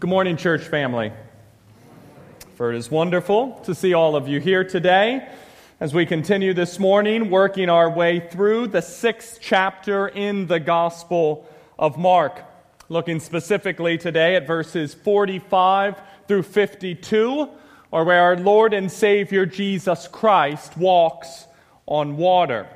Good morning, church family. For it is wonderful to see all of you here today as we continue this morning working our way through the 6th chapter in the Gospel of Mark, looking specifically today at verses 45 through 52, or where our Lord and Savior Jesus Christ walks on water,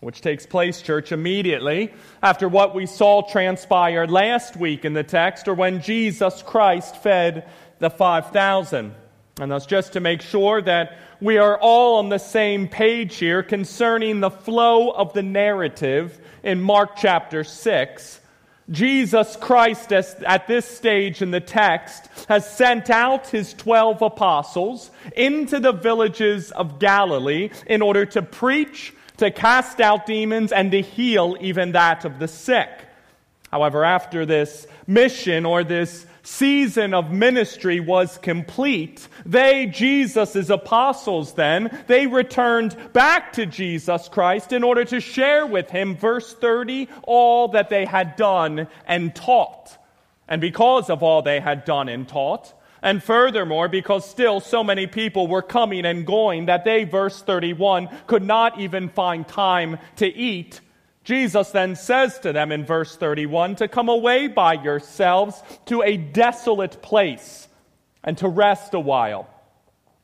which takes place, church, immediately after what we saw transpire last week in the text, or when Jesus Christ fed the 5,000. And thus, just to make sure that we are all on the same page here concerning the flow of the narrative in Mark chapter 6, Jesus Christ, at this stage in the text, has sent out his 12 apostles into the villages of Galilee in order to preach, to cast out demons, and to heal even that of the sick. However, after this mission or this season of ministry was complete, they, Jesus' apostles then, they returned back to Jesus Christ in order to share with him, verse 30, all that they had done and taught. And because of all they had done and taught, and furthermore, because still so many people were coming and going that they, verse 31, could not even find time to eat, Jesus then says to them in verse 31 to come away by yourselves to a desolate place and to rest a while.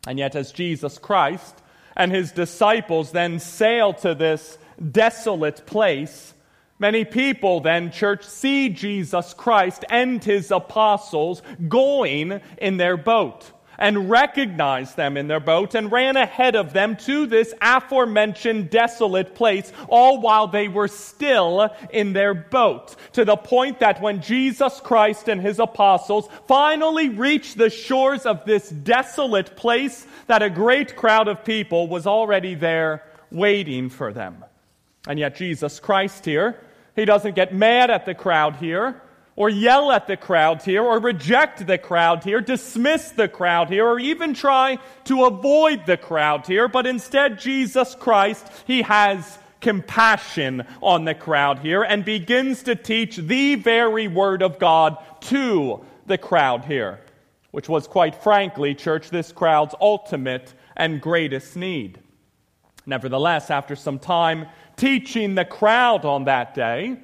And yet, as Jesus Christ and his disciples then sail to this desolate place, many people then, church, see Jesus Christ and his apostles going in their boat and recognized them in their boat and ran ahead of them to this aforementioned desolate place, all while they were still in their boat, to the point that when Jesus Christ and his apostles finally reached the shores of this desolate place, that a great crowd of people was already there waiting for them. And yet Jesus Christ here, he doesn't get mad at the crowd here, or yell at the crowd here, or reject the crowd here, dismiss the crowd here, or even try to avoid the crowd here. But instead, Jesus Christ, he has compassion on the crowd here and begins to teach the very word of God to the crowd here, which was, quite frankly, church, this crowd's ultimate and greatest need. Nevertheless, after some time teaching the crowd on that day,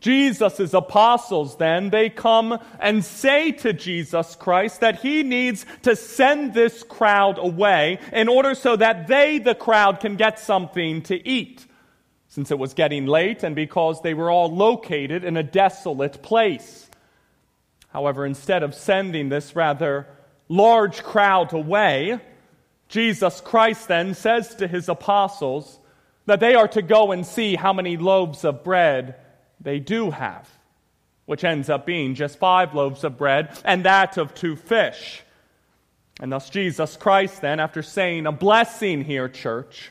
Jesus' apostles then, they come and say to Jesus Christ that he needs to send this crowd away in order so that they, the crowd, can get something to eat, since it was getting late and because they were all located in a desolate place. However, instead of sending this rather large crowd away, Jesus Christ then says to his apostles that they are to go and see how many loaves of bread they do have, which ends up being just 5 loaves of bread and that of 2 fish. And thus Jesus Christ then, after saying a blessing here, church,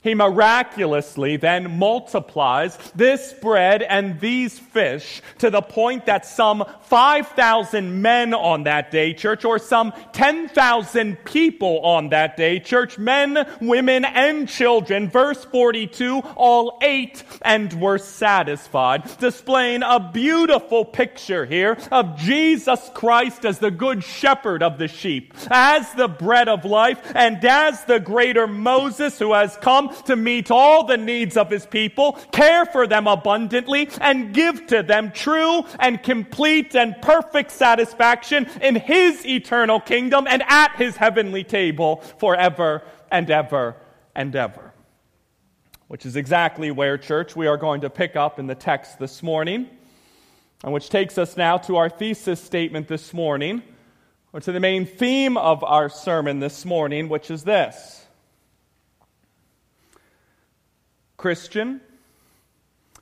he miraculously then multiplies this bread and these fish to the point that some 5,000 men on that day, church, or some 10,000 people on that day, church, men, women, and children, verse 42, all ate and were satisfied, displaying a beautiful picture here of Jesus Christ as the good shepherd of the sheep, as the bread of life, and as the greater Moses who has come to meet all the needs of his people, care for them abundantly, and give to them true and complete and perfect satisfaction in his eternal kingdom and at his heavenly table forever and ever and ever. Which is exactly where, church, we are going to pick up in the text this morning, and which takes us now to our thesis statement this morning, or to the main theme of our sermon this morning, which is this: Christian,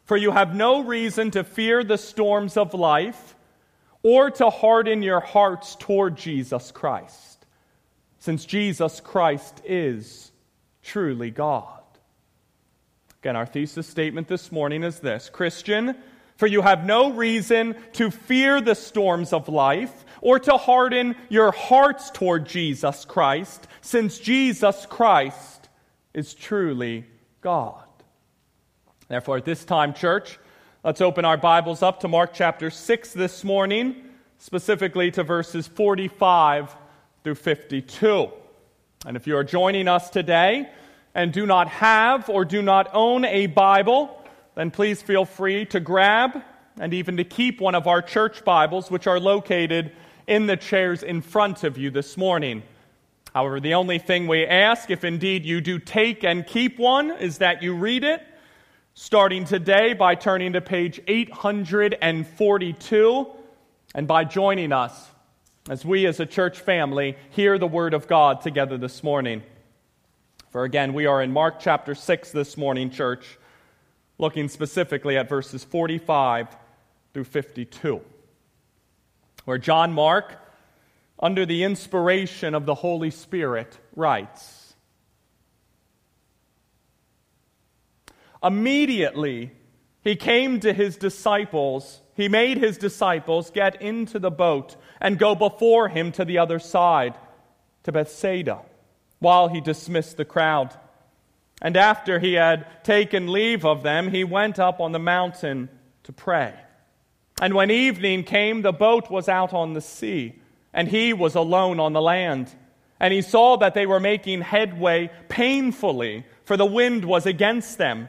for you have no reason to fear the storms of life or to harden your hearts toward Jesus Christ, since Jesus Christ is truly God. Again, our thesis statement this morning is this: Christian, for you have no reason to fear the storms of life or to harden your hearts toward Jesus Christ, since Jesus Christ is truly God. Therefore, at this time, church, let's open our Bibles up to Mark chapter 6 this morning, specifically to verses 45 through 52. And if you are joining us today and do not have or do not own a Bible, then please feel free to grab and even to keep one of our church Bibles, which are located in the chairs in front of you this morning. However, the only thing we ask, if indeed you do take and keep one, is that you read it, starting today by turning to page 842, and by joining us as we as a church family hear the Word of God together this morning. For again, we are in Mark chapter 6 this morning, church, looking specifically at verses 45 through 52, where John Mark, under the inspiration of the Holy Spirit, writes, "Immediately he came to his disciples. He made his disciples get into the boat and go before him to the other side, to Bethsaida, while he dismissed the crowd. And after he had taken leave of them, he went up on the mountain to pray. And when evening came, the boat was out on the sea, and he was alone on the land. And he saw that they were making headway painfully, for the wind was against them.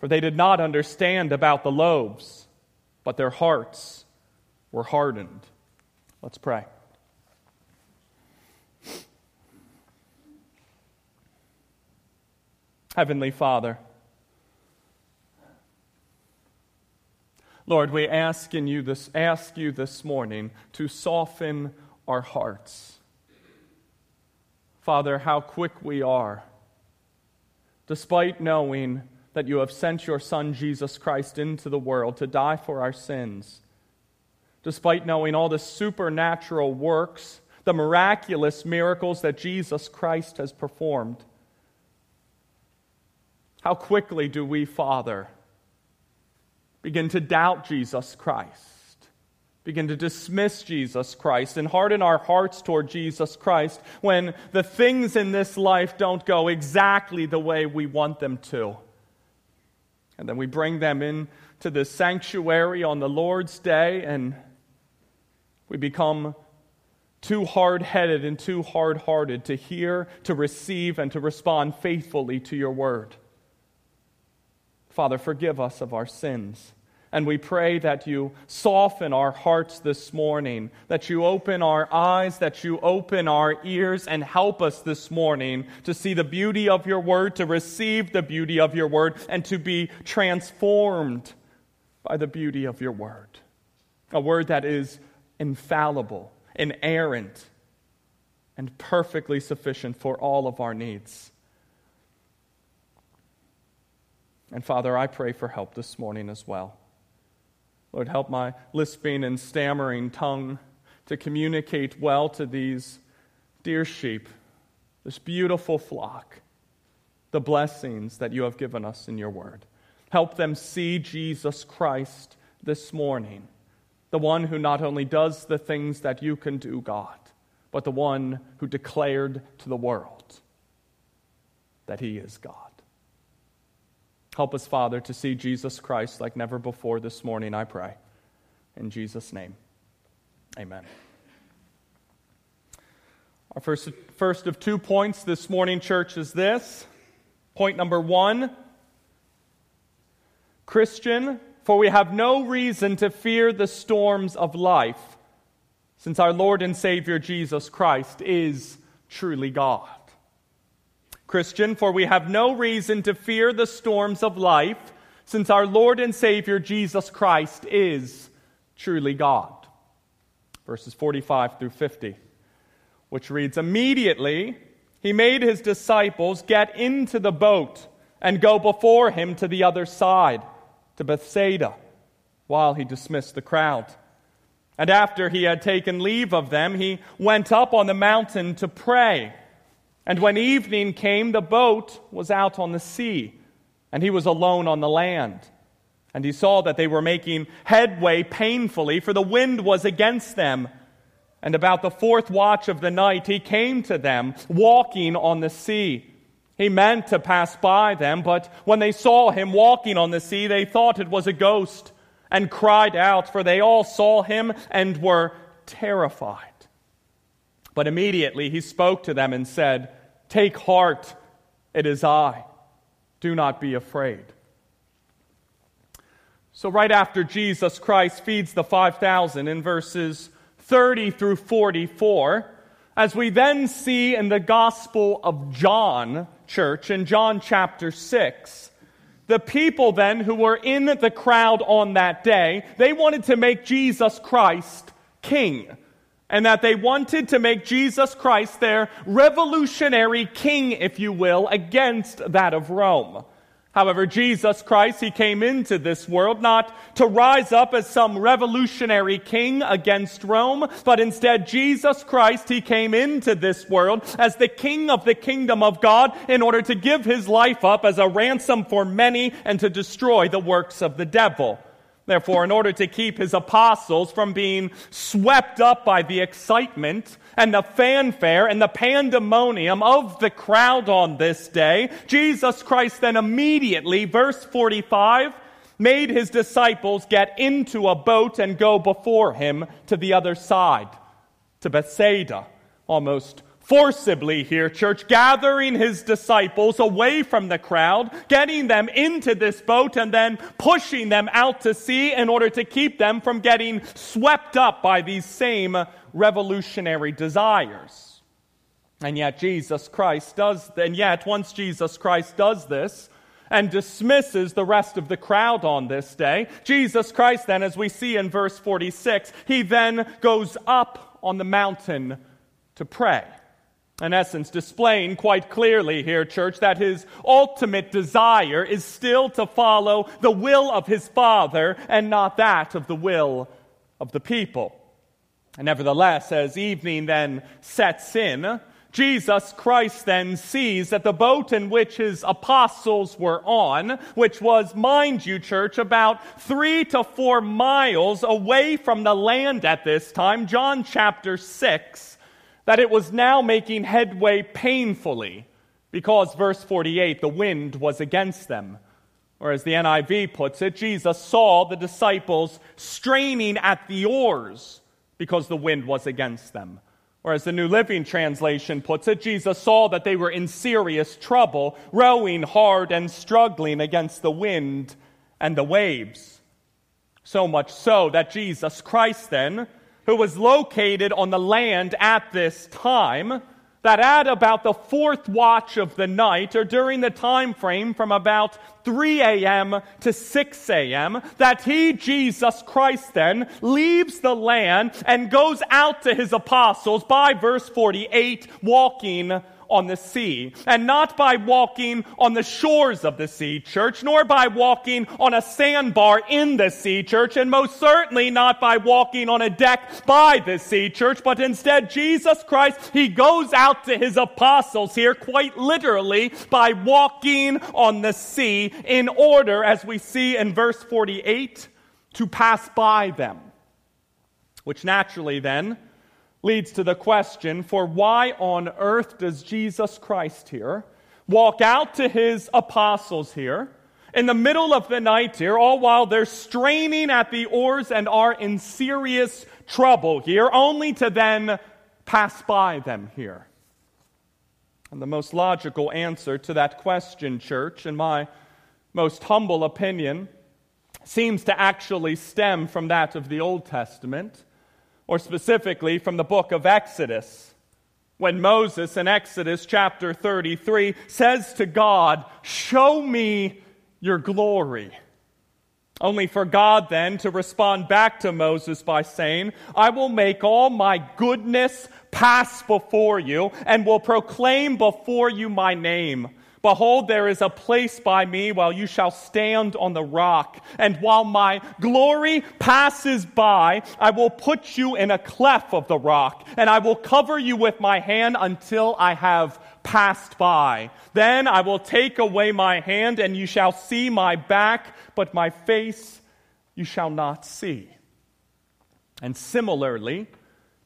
for they did not understand about the loaves, but their hearts were hardened." Let's pray. Heavenly Father, Lord, we ask you this morning to soften our hearts. Father, how quick we are, despite knowing that you have sent your Son Jesus Christ into the world to die for our sins, despite knowing all the supernatural works, the miraculous miracles that Jesus Christ has performed, how quickly do we, Father, begin to doubt Jesus Christ, begin to dismiss Jesus Christ, and harden our hearts toward Jesus Christ when the things in this life don't go exactly the way we want them to. And then we bring them into the sanctuary on the Lord's Day, and we become too hard-headed and too hard-hearted to hear, to receive, and to respond faithfully to your word. Father, forgive us of our sins. And we pray that you soften our hearts this morning, that you open our eyes, that you open our ears, and help us this morning to see the beauty of your word, to receive the beauty of your word, and to be transformed by the beauty of your word. A word that is infallible, inerrant, and perfectly sufficient for all of our needs. And Father, I pray for help this morning as well. Lord, help my lisping and stammering tongue to communicate well to these dear sheep, this beautiful flock, the blessings that you have given us in your word. Help them see Jesus Christ this morning, the one who not only does the things that you can do, God, but the one who declared to the world that he is God. Help us, Father, to see Jesus Christ like never before this morning, I pray. In Jesus' name, amen. Our first of 2 points this morning, church, is this. Point number 1, Christian, for we have no reason to fear the storms of life, since our Lord and Savior Jesus Christ is truly God. Christian, for we have no reason to fear the storms of life, since our Lord and Savior Jesus Christ is truly God. Verses 45 through 50, which reads, "Immediately he made his disciples get into the boat and go before him to the other side, to Bethsaida, while he dismissed the crowd. And after he had taken leave of them, he went up on the mountain to pray. And when evening came, the boat was out on the sea, and he was alone on the land. And he saw that they were making headway painfully, for the wind was against them. And about the fourth watch of the night, he came to them, walking on the sea. He meant to pass by them, but when they saw him walking on the sea, they thought it was a ghost, and cried out, for they all saw him and were terrified. But immediately he spoke to them and said, "Take heart, it is I. Do not be afraid." So right after Jesus Christ feeds the 5,000 in verses 30 through 44, as we then see in the Gospel of John, church, in John chapter 6, the people then who were in the crowd on that day, they wanted to make Jesus Christ king. And that they wanted to make Jesus Christ their revolutionary king, if you will, against that of Rome. However, Jesus Christ, he came into this world not to rise up as some revolutionary king against Rome, but instead Jesus Christ, he came into this world as the king of the kingdom of God in order to give his life up as a ransom for many and to destroy the works of the devil. Therefore, in order to keep his apostles from being swept up by the excitement and the fanfare and the pandemonium of the crowd on this day, Jesus Christ then immediately, verse 45, made his disciples get into a boat and go before him to the other side, to Bethsaida, almost forcibly here, church, gathering his disciples away from the crowd, getting them into this boat and then pushing them out to sea in order to keep them from getting swept up by these same revolutionary desires. And yet once Jesus Christ does this and dismisses the rest of the crowd on this day, Jesus Christ then, as we see in verse 46, he then goes up on the mountain to pray. In essence, displaying quite clearly here, church, that his ultimate desire is still to follow the will of his Father and not that of the will of the people. And nevertheless, as evening then sets in, Jesus Christ then sees that the boat in which his apostles were on, which was, mind you, church, about 3 to 4 miles away from the land at this time, John chapter 6, that it was now making headway painfully because, verse 48, the wind was against them. Or as the NIV puts it, Jesus saw the disciples straining at the oars because the wind was against them. Or as the New Living Translation puts it, Jesus saw that they were in serious trouble, rowing hard and struggling against the wind and the waves. So much so that Jesus Christ then, who was located on the land at this time, that at about the fourth watch of the night, or during the time frame from about 3 a.m. to 6 a.m., that he, Jesus Christ, then leaves the land and goes out to his apostles by verse 48, walking on the sea, and not by walking on the shores of the sea, church, nor by walking on a sandbar in the sea, church, and most certainly not by walking on a deck by the sea, church, but instead Jesus Christ, he goes out to his apostles here quite literally by walking on the sea in order, as we see in verse 48, to pass by them, which naturally then leads to the question, for why on earth does Jesus Christ here walk out to his apostles here in the middle of the night here, all while they're straining at the oars and are in serious trouble here, only to then pass by them here? And the most logical answer to that question, church, in my most humble opinion, seems to actually stem from that of the Old Testament, or specifically from the book of Exodus, when Moses in Exodus chapter 33 says to God, "Show me your glory." Only for God then to respond back to Moses by saying, "I will make all my goodness pass before you and will proclaim before you my name. Behold, there is a place by me while you shall stand on the rock. And while my glory passes by, I will put you in a cleft of the rock, and I will cover you with my hand until I have passed by. Then I will take away my hand, and you shall see my back, but my face you shall not see. And similarly,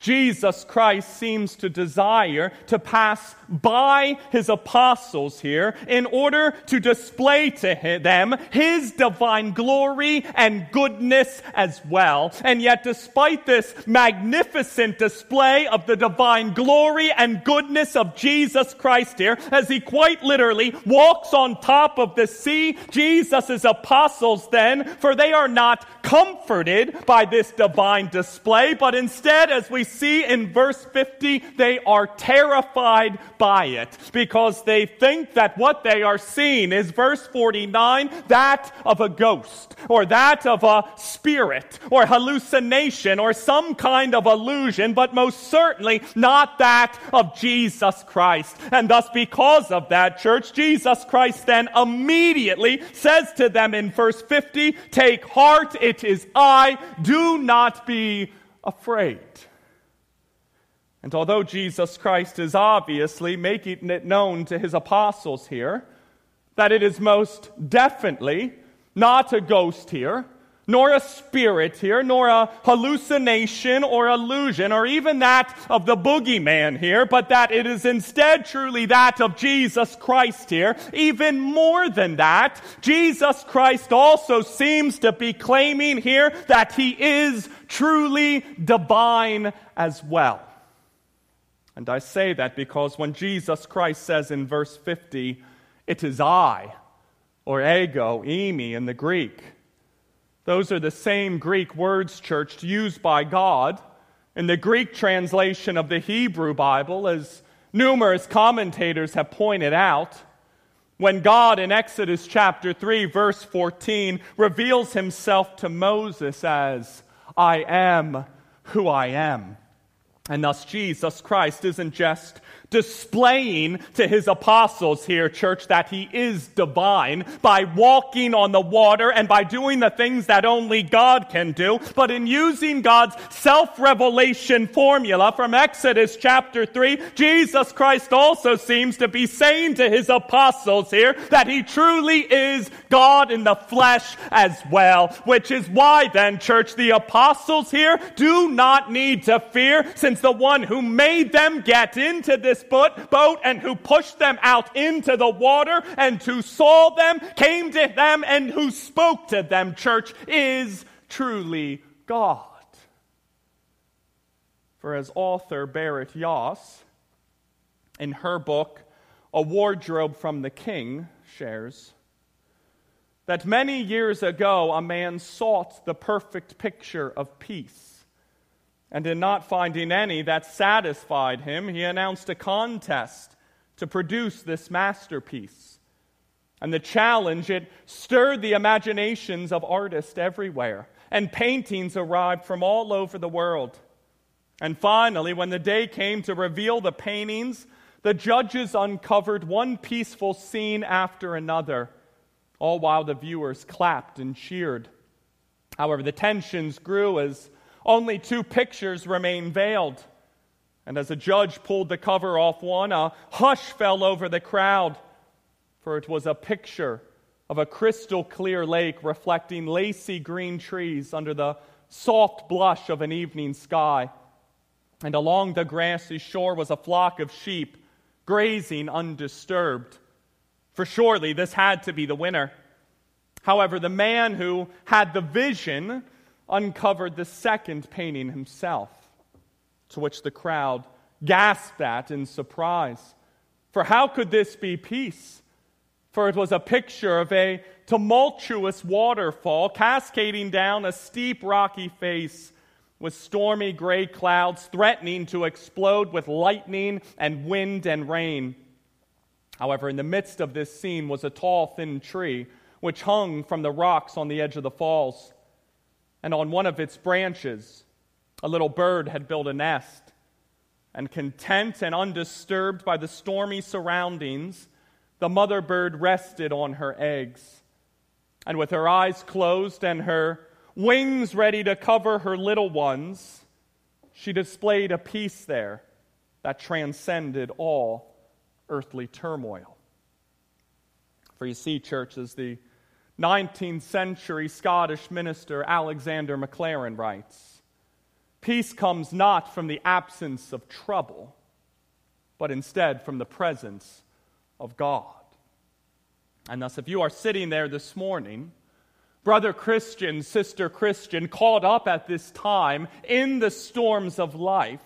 Jesus Christ seems to desire to pass by his apostles here in order to display to them his divine glory and goodness as well. And yet, despite this magnificent display of the divine glory and goodness of Jesus Christ here, as he quite literally walks on top of the sea, Jesus' apostles then, for they are not comforted by this divine display, but instead, as we see in verse 50, they are terrified by it because they think that what they are seeing is, verse 49, that of a ghost or that of a spirit or hallucination or some kind of illusion, but most certainly not that of Jesus Christ. And thus, because of that, church, Jesus Christ then immediately says to them in verse 50, "Take heart, it is I, do not be afraid." And although Jesus Christ is obviously making it known to his apostles here that it is most definitely not a ghost here, nor a spirit here, nor a hallucination or illusion, or even that of the boogeyman here, but that it is instead truly that of Jesus Christ here. Even more than that, Jesus Christ also seems to be claiming here that he is truly divine as well. And I say that because when Jesus Christ says in verse 50, "It is I," or ego, eimi in the Greek, those are the same Greek words, church, used by God in the Greek translation of the Hebrew Bible, as numerous commentators have pointed out, when God in Exodus chapter 3, verse 14, reveals himself to Moses as, "I am who I am." And thus, Jesus Christ isn't just displaying to his apostles here, church, that he is divine by walking on the water and by doing the things that only God can do, but in using God's self-revelation formula from Exodus chapter 3, Jesus Christ also seems to be saying to his apostles here that he truly is God in the flesh as well, which is why then, church, the apostles here do not need to fear, since the one who made them get into this boat and who pushed them out into the water and who saw them, came to them, and who spoke to them, church, is truly God. For as author Barrett Yoss, in her book, A Wardrobe from the King, shares, that many years ago a man sought the perfect picture of peace. And in not finding any that satisfied him, he announced a contest to produce this masterpiece. And the challenge, it stirred the imaginations of artists everywhere, and paintings arrived from all over the world. And finally, when the day came to reveal the paintings, the judges uncovered one peaceful scene after another, all while the viewers clapped and cheered. However, the tensions grew as only two pictures remained veiled. And as a judge pulled the cover off one, a hush fell over the crowd, for it was a picture of a crystal clear lake reflecting lacy green trees under the soft blush of an evening sky. And along the grassy shore was a flock of sheep grazing undisturbed. For surely this had to be the winner. However, the man who had the vision uncovered the second painting himself, to which the crowd gasped at in surprise. For how could this be peace? For it was a picture of a tumultuous waterfall cascading down a steep rocky face with stormy gray clouds threatening to explode with lightning and wind and rain. However, in the midst of this scene was a tall, thin tree which hung from the rocks on the edge of the falls. And on one of its branches, a little bird had built a nest. And content and undisturbed by the stormy surroundings, the mother bird rested on her eggs. And with her eyes closed and her wings ready to cover her little ones, she displayed a peace there that transcended all earthly turmoil. For you see, churches, the 19th century Scottish minister Alexander McLaren writes, "Peace comes not from the absence of trouble, but instead from the presence of God." And thus, if you are sitting there this morning, brother Christian, sister Christian, caught up at this time in the storms of life,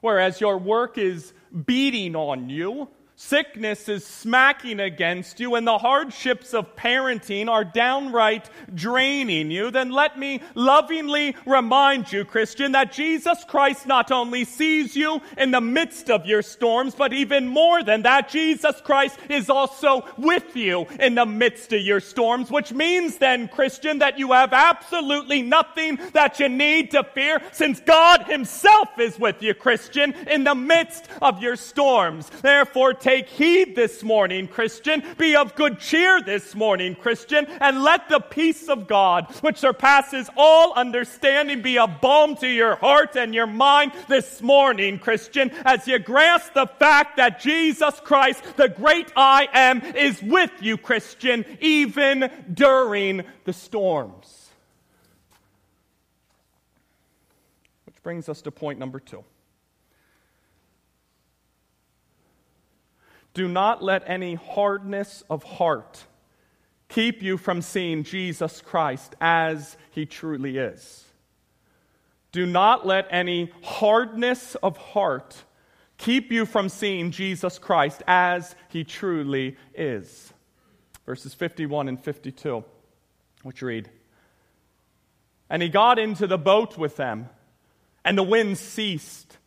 whereas your work is beating on you, sickness is smacking against you, and the hardships of parenting are downright draining you, then let me lovingly remind you, Christian, that Jesus Christ not only sees you in the midst of your storms, but even more than that, Jesus Christ is also with you in the midst of your storms, which means then, Christian, that you have absolutely nothing that you need to fear, since God Himself is with you, Christian, in the midst of your storms. Therefore, take heed this morning, Christian. Be of good cheer this morning, Christian. And let the peace of God, which surpasses all understanding, be a balm to your heart and your mind this morning, Christian, as you grasp the fact that Jesus Christ, the great I Am, is with you, Christian, even during the storms. Which brings us to point number 2. Do not let any hardness of heart keep you from seeing Jesus Christ as He truly is. Do not let any hardness of heart keep you from seeing Jesus Christ as He truly is. Verses 51 and 52, which read, "And He got into the boat with them, and the wind ceased.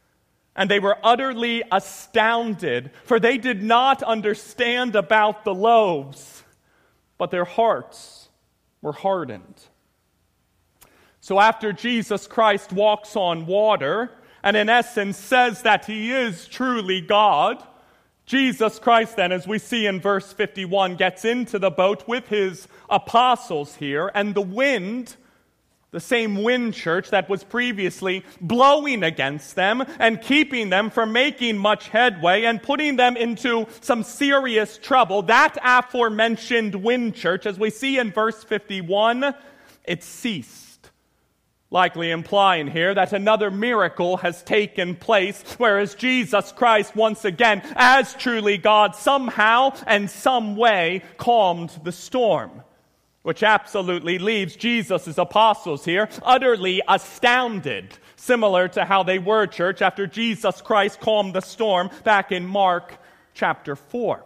And they were utterly astounded, for they did not understand about the loaves, but their hearts were hardened." So after Jesus Christ walks on water, and in essence says that He is truly God, Jesus Christ then, as we see in verse 51, gets into the boat with His apostles here, and the wind, the same wind, church, that was previously blowing against them and keeping them from making much headway and putting them into some serious trouble. That aforementioned wind, church, as we see in verse 51, it ceased. Likely implying here that another miracle has taken place, whereas Jesus Christ, once again, as truly God, somehow and some way calmed the storm. Which absolutely leaves Jesus' apostles here utterly astounded, similar to how they were, church, after Jesus Christ calmed the storm back in Mark chapter 4.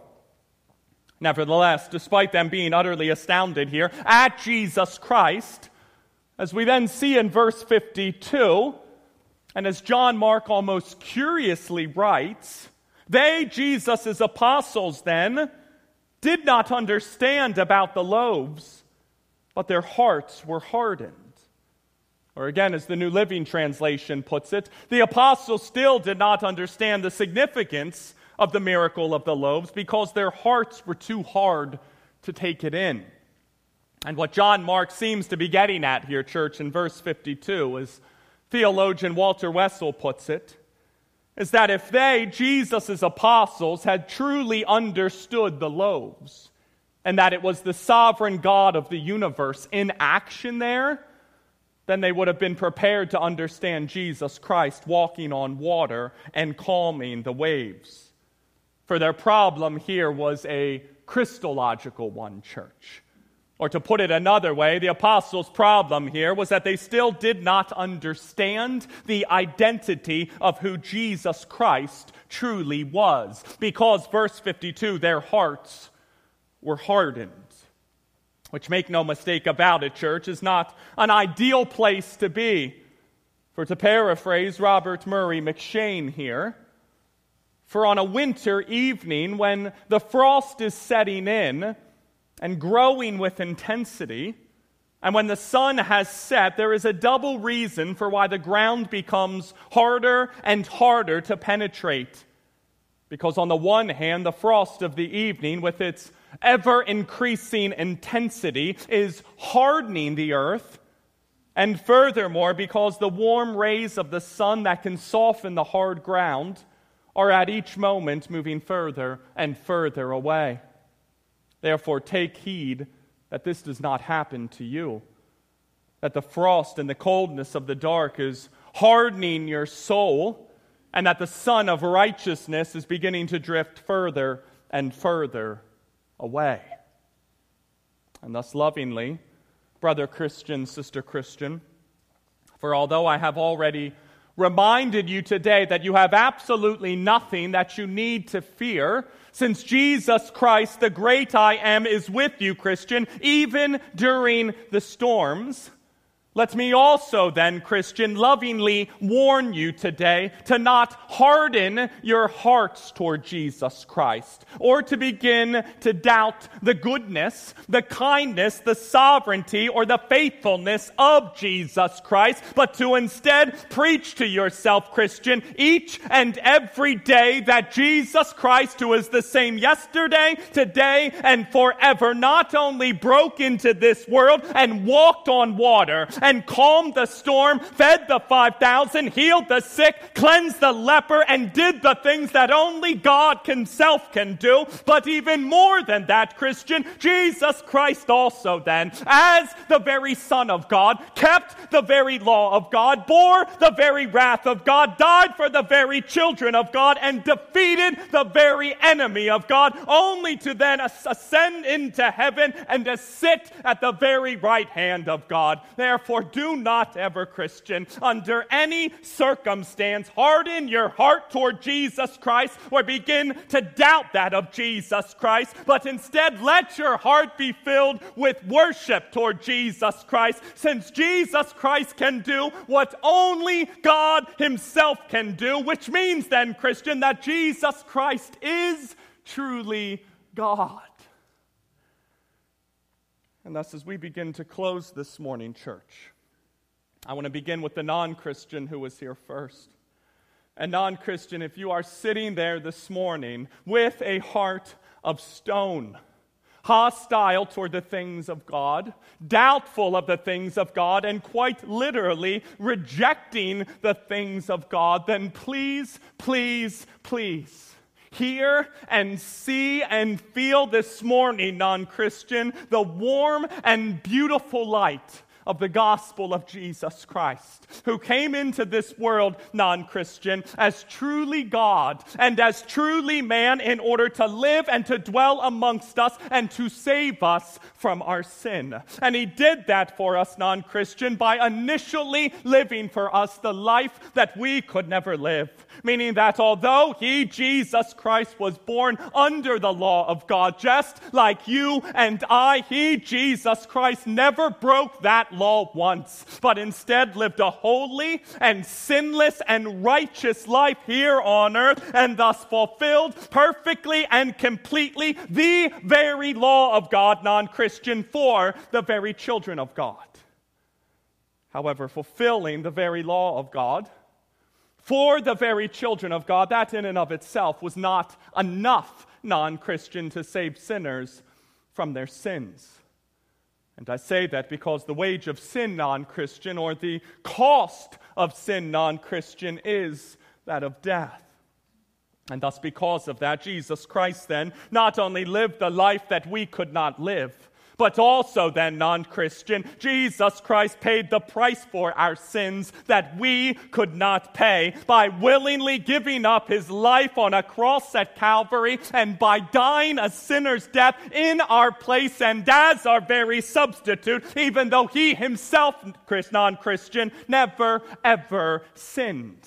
Nevertheless, despite them being utterly astounded here at Jesus Christ, as we then see in verse 52, and as John Mark almost curiously writes, they, Jesus' apostles then, did not understand about the loaves, but their hearts were hardened. Or again, as the New Living Translation puts it, the apostles still did not understand the significance of the miracle of the loaves because their hearts were too hard to take it in. And what John Mark seems to be getting at here, church, in verse 52, as theologian Walter Wessel puts it, is that if they, Jesus' apostles, had truly understood the loaves, and that it was the sovereign God of the universe in action there, then they would have been prepared to understand Jesus Christ walking on water and calming the waves. For their problem here was a Christological one, church. Or to put it another way, the apostles' problem here was that they still did not understand the identity of who Jesus Christ truly was. Because, verse 52, their hearts were hardened, which, make no mistake about it, church, is not an ideal place to be. For to paraphrase Robert Murray M'Cheyne here, for on a winter evening when the frost is setting in and growing with intensity, and when the sun has set, there is a double reason for why the ground becomes harder and harder to penetrate. because on the one hand, the frost of the evening, with its ever-increasing intensity, is hardening the earth, and furthermore, because the warm rays of the sun that can soften the hard ground are at each moment moving further and further away. Therefore, take heed that this does not happen to you, that the frost and the coldness of the dark is hardening your soul, and that the sun of righteousness is beginning to drift further and further away. And thus lovingly, brother Christian, sister Christian, for although I have already reminded you today that you have absolutely nothing that you need to fear, since Jesus Christ, the great I Am, is with you, Christian, even during the storms, let me also then, Christian, lovingly warn you today to not harden your hearts toward Jesus Christ, or to begin to doubt the goodness, the kindness, the sovereignty, or the faithfulness of Jesus Christ, but to instead preach to yourself, Christian, each and every day that Jesus Christ, who is the same yesterday, today, and forever, not only broke into this world and walked on water, and calmed the storm, fed the 5,000, healed the sick, cleansed the leper, and did the things that only God himself can do. But even more than that, Christian, Jesus Christ also then, as the very Son of God, kept the very law of God, bore the very wrath of God, died for the very children of God, and defeated the very enemy of God, only to then ascend into heaven and to sit at the very right hand of God. Therefore, do not ever, Christian, under any circumstance, harden your heart toward Jesus Christ or begin to doubt that of Jesus Christ, but instead let your heart be filled with worship toward Jesus Christ, since Jesus Christ can do what only God himself can do, which means then, Christian, that Jesus Christ is truly God. And thus, as we begin to close this morning, church, I want to begin with the non-Christian who was here first. And non-Christian, if you are sitting there this morning with a heart of stone, hostile toward the things of God, doubtful of the things of God, and quite literally rejecting the things of God, then please, please, please, hear and see and feel this morning, non-Christian, the warm and beautiful light of the gospel of Jesus Christ, who came into this world, non-Christian, as truly God and as truly man in order to live and to dwell amongst us and to save us from our sin. And he did that for us, non-Christian, by initially living for us the life that we could never live, meaning that although he, Jesus Christ, was born under the law of God, just like you and I, he, Jesus Christ, never broke that law once, but instead lived a holy and sinless and righteous life here on earth, and thus fulfilled perfectly and completely the very law of God, non-Christian, for the very children of God. However, fulfilling the very law of God for the very children of God, that in and of itself was not enough, non-Christian, to save sinners from their sins. And I say that because the wage of sin, non-Christian, or the cost of sin, non-Christian, is that of death. And thus, because of that, Jesus Christ then not only lived the life that we could not live, but also then, non-Christian, Jesus Christ paid the price for our sins that we could not pay by willingly giving up his life on a cross at Calvary and by dying a sinner's death in our place and as our very substitute, even though he himself, non-Christian, never ever sinned.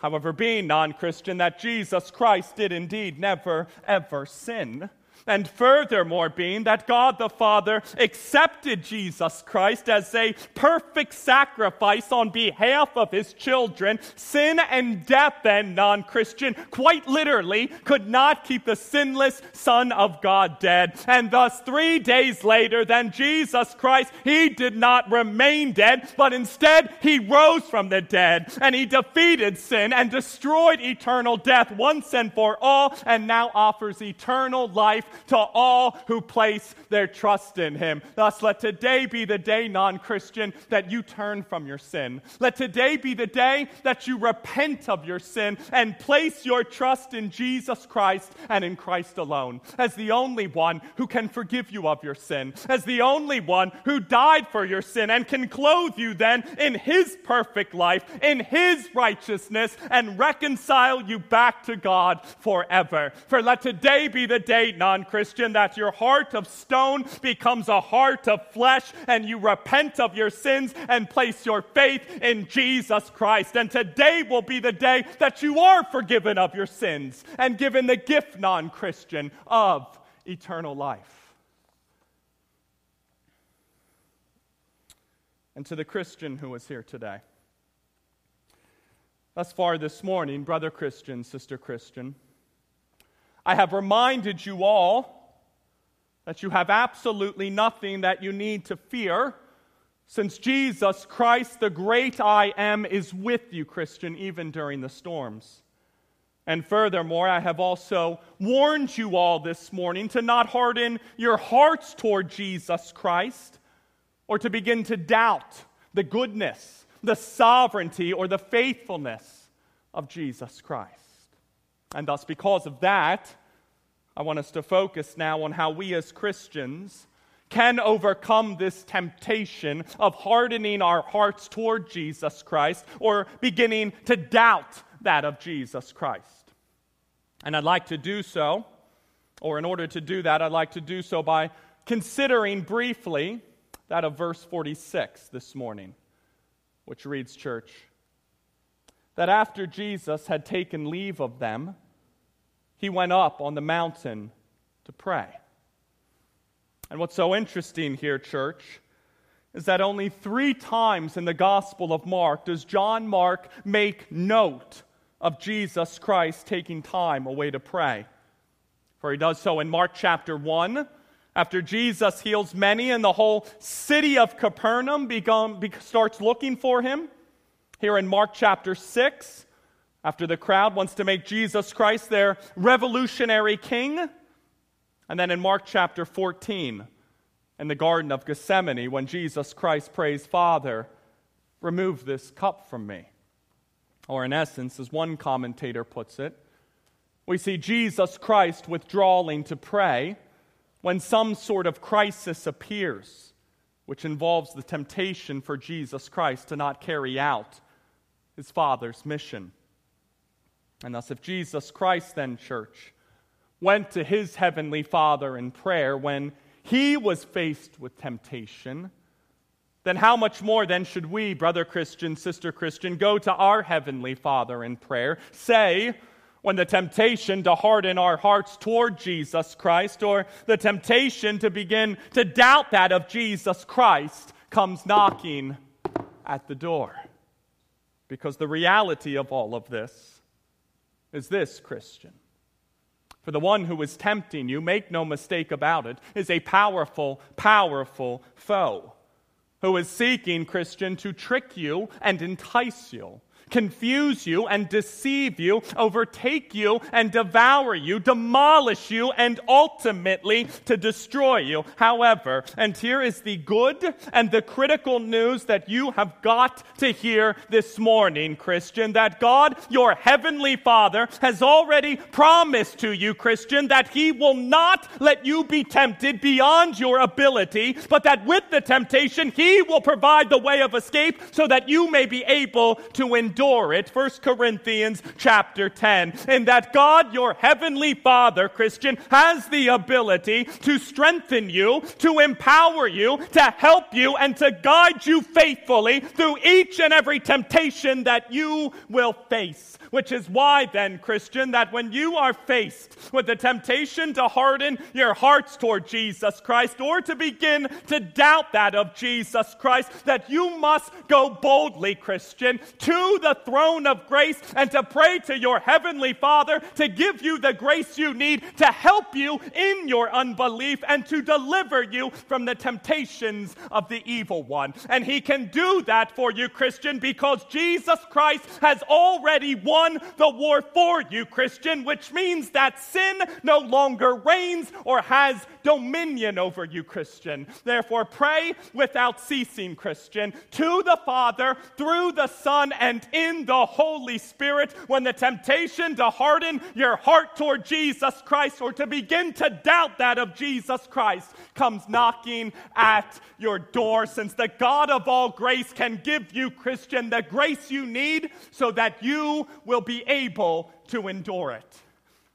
However, being non-Christian, that Jesus Christ did indeed never ever sin, And furthermore, being that God the Father accepted Jesus Christ as a perfect sacrifice on behalf of his children, sin and death and non-Christian quite literally could not keep the sinless Son of God dead. And thus 3 days later than Jesus Christ, he did not remain dead, but instead he rose from the dead, and he defeated sin and destroyed eternal death once and for all, and now offers eternal life to all who place their trust in him. Thus, let today be the day, non-Christian, that you turn from your sin. Let today be the day that you repent of your sin and place your trust in Jesus Christ and in Christ alone, as the only one who can forgive you of your sin, as the only one who died for your sin and can clothe you then in his perfect life, in his righteousness, and reconcile you back to God forever. For let today be the day, non-Christian, that your heart of stone becomes a heart of flesh, and you repent of your sins and place your faith in Jesus Christ. And today will be the day that you are forgiven of your sins and given the gift, non-Christian, of eternal life. And to the Christian who is here today, thus far this morning, brother Christian, sister Christian, I have reminded you all that you have absolutely nothing that you need to fear, since Jesus Christ, the great I Am, is with you, Christian, even during the storms. And furthermore, I have also warned you all this morning to not harden your hearts toward Jesus Christ, or to begin to doubt the goodness, the sovereignty, or the faithfulness of Jesus Christ. And thus, because of that, I want us to focus now on how we as Christians can overcome this temptation of hardening our hearts toward Jesus Christ or beginning to doubt that of Jesus Christ. And I'd like to do so, or in order to do that, I'd like to do so by considering briefly that of verse 46 this morning, which reads, church, that after Jesus had taken leave of them, he went up on the mountain to pray. And what's so interesting here, church, is that only 3 times in the Gospel of Mark does John Mark make note of Jesus Christ taking time away to pray. For he does so in Mark chapter 1, after Jesus heals many and the whole city of Capernaum starts looking for him. Here in Mark chapter 6, after the crowd wants to make Jesus Christ their revolutionary king. And then in Mark chapter 14, in the Garden of Gethsemane, when Jesus Christ prays, Father, remove this cup from me. Or in essence, as one commentator puts it, we see Jesus Christ withdrawing to pray when some sort of crisis appears, which involves the temptation for Jesus Christ to not carry out his Father's mission. And thus, if Jesus Christ then, church, went to his heavenly Father in prayer when he was faced with temptation, then how much more then should we, brother Christian, sister Christian, go to our heavenly Father in prayer, say, when the temptation to harden our hearts toward Jesus Christ or the temptation to begin to doubt that of Jesus Christ comes knocking at the door. Because the reality of all of this is this, Christian. For the one who is tempting you, make no mistake about it, is a powerful, powerful foe who is seeking, Christian, to trick you and entice you, confuse you and deceive you, overtake you and devour you, demolish you, and ultimately to destroy you. However, and here is the good and the critical news that you have got to hear this morning, Christian, that God, your heavenly Father, has already promised to you, Christian, that he will not let you be tempted beyond your ability, but that with the temptation, he will provide the way of escape so that you may be able to endure endure it, 1 Corinthians chapter 10, and that God, your heavenly Father, Christian, has the ability to strengthen you, to empower you, to help you, and to guide you faithfully through each and every temptation that you will face. Which is why then, Christian, that when you are faced with the temptation to harden your hearts toward Jesus Christ or to begin to doubt that of Jesus Christ, that you must go boldly, Christian, to the throne of grace and to pray to your heavenly Father to give you the grace you need to help you in your unbelief and to deliver you from the temptations of the evil one. And he can do that for you, Christian, because Jesus Christ has already won the war for you, Christian, which means that sin no longer reigns or has dominion over you, Christian. Therefore, pray without ceasing, Christian, to the Father, through the Son, and in the Holy Spirit, when the temptation to harden your heart toward Jesus Christ or to begin to doubt that of Jesus Christ comes knocking at your door, since the God of all grace can give you, Christian, the grace you need so that you will be able to endure it.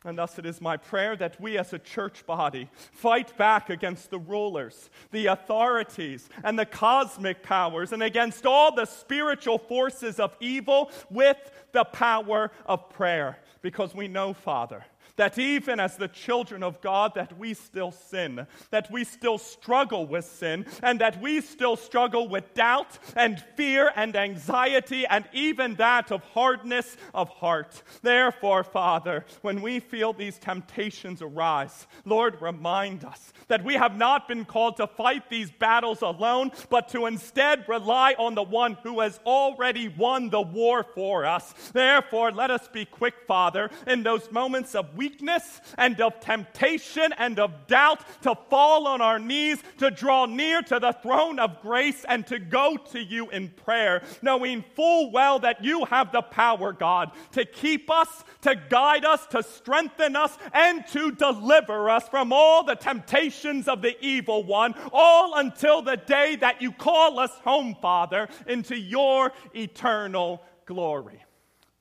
And thus it is my prayer that we as a church body fight back against the rulers, the authorities, and the cosmic powers, and against all the spiritual forces of evil with the power of prayer. Because we know, Father, that even as the children of God, that we still sin, that we still struggle with sin, and that we still struggle with doubt and fear and anxiety and even that of hardness of heart. Therefore, Father, when we feel these temptations arise, Lord, remind us that we have not been called to fight these battles alone, but to instead rely on the one who has already won the war for us. Therefore, let us be quick, Father, in those moments of weakness and of temptation and of doubt to fall on our knees, to draw near to the throne of grace and to go to you in prayer, knowing full well that you have the power, God, to keep us, to guide us, to strengthen us, and to deliver us from all the temptations of the evil one, all until the day that you call us home, Father, into your eternal glory.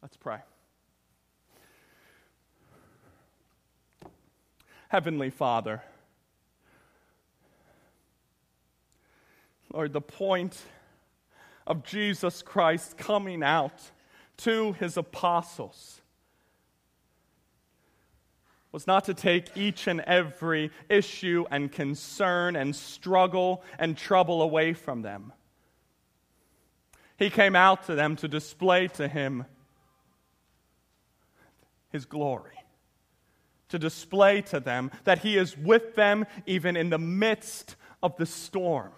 Let's pray. Heavenly Father, Lord, the point of Jesus Christ coming out to his apostles was not to take each and every issue and concern and struggle and trouble away from them. He came out to them to display to him his glory, to display to them that he is with them even in the midst of the storm.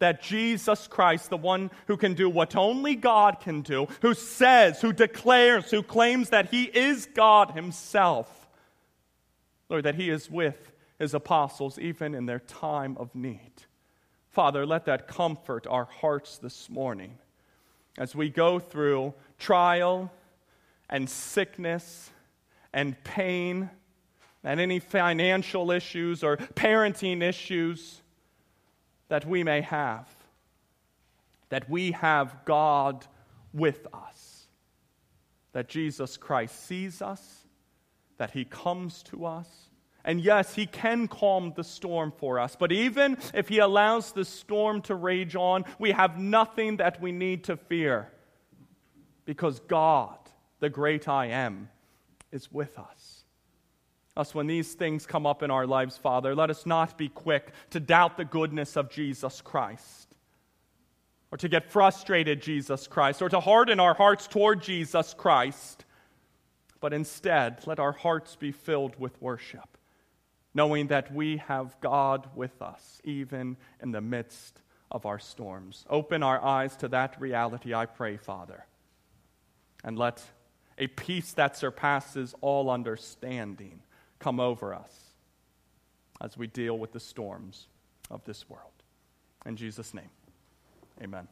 That Jesus Christ, the one who can do what only God can do, who says, who declares, who claims that he is God himself, Lord, that he is with his apostles even in their time of need. Father, let that comfort our hearts this morning as we go through trial and sickness and pain, and any financial issues or parenting issues that we may have, that we have God with us, that Jesus Christ sees us, that he comes to us, and yes, he can calm the storm for us, but even if he allows the storm to rage on, we have nothing that we need to fear, because God, the great I Am, is with us. Us, when these things come up in our lives, Father, let us not be quick to doubt the goodness of Jesus Christ, or to get frustrated, Jesus Christ, or to harden our hearts toward Jesus Christ, but instead, let our hearts be filled with worship, knowing that we have God with us, even in the midst of our storms. Open our eyes to that reality, I pray, Father, and let a peace that surpasses all understanding come over us as we deal with the storms of this world. In Jesus' name, amen.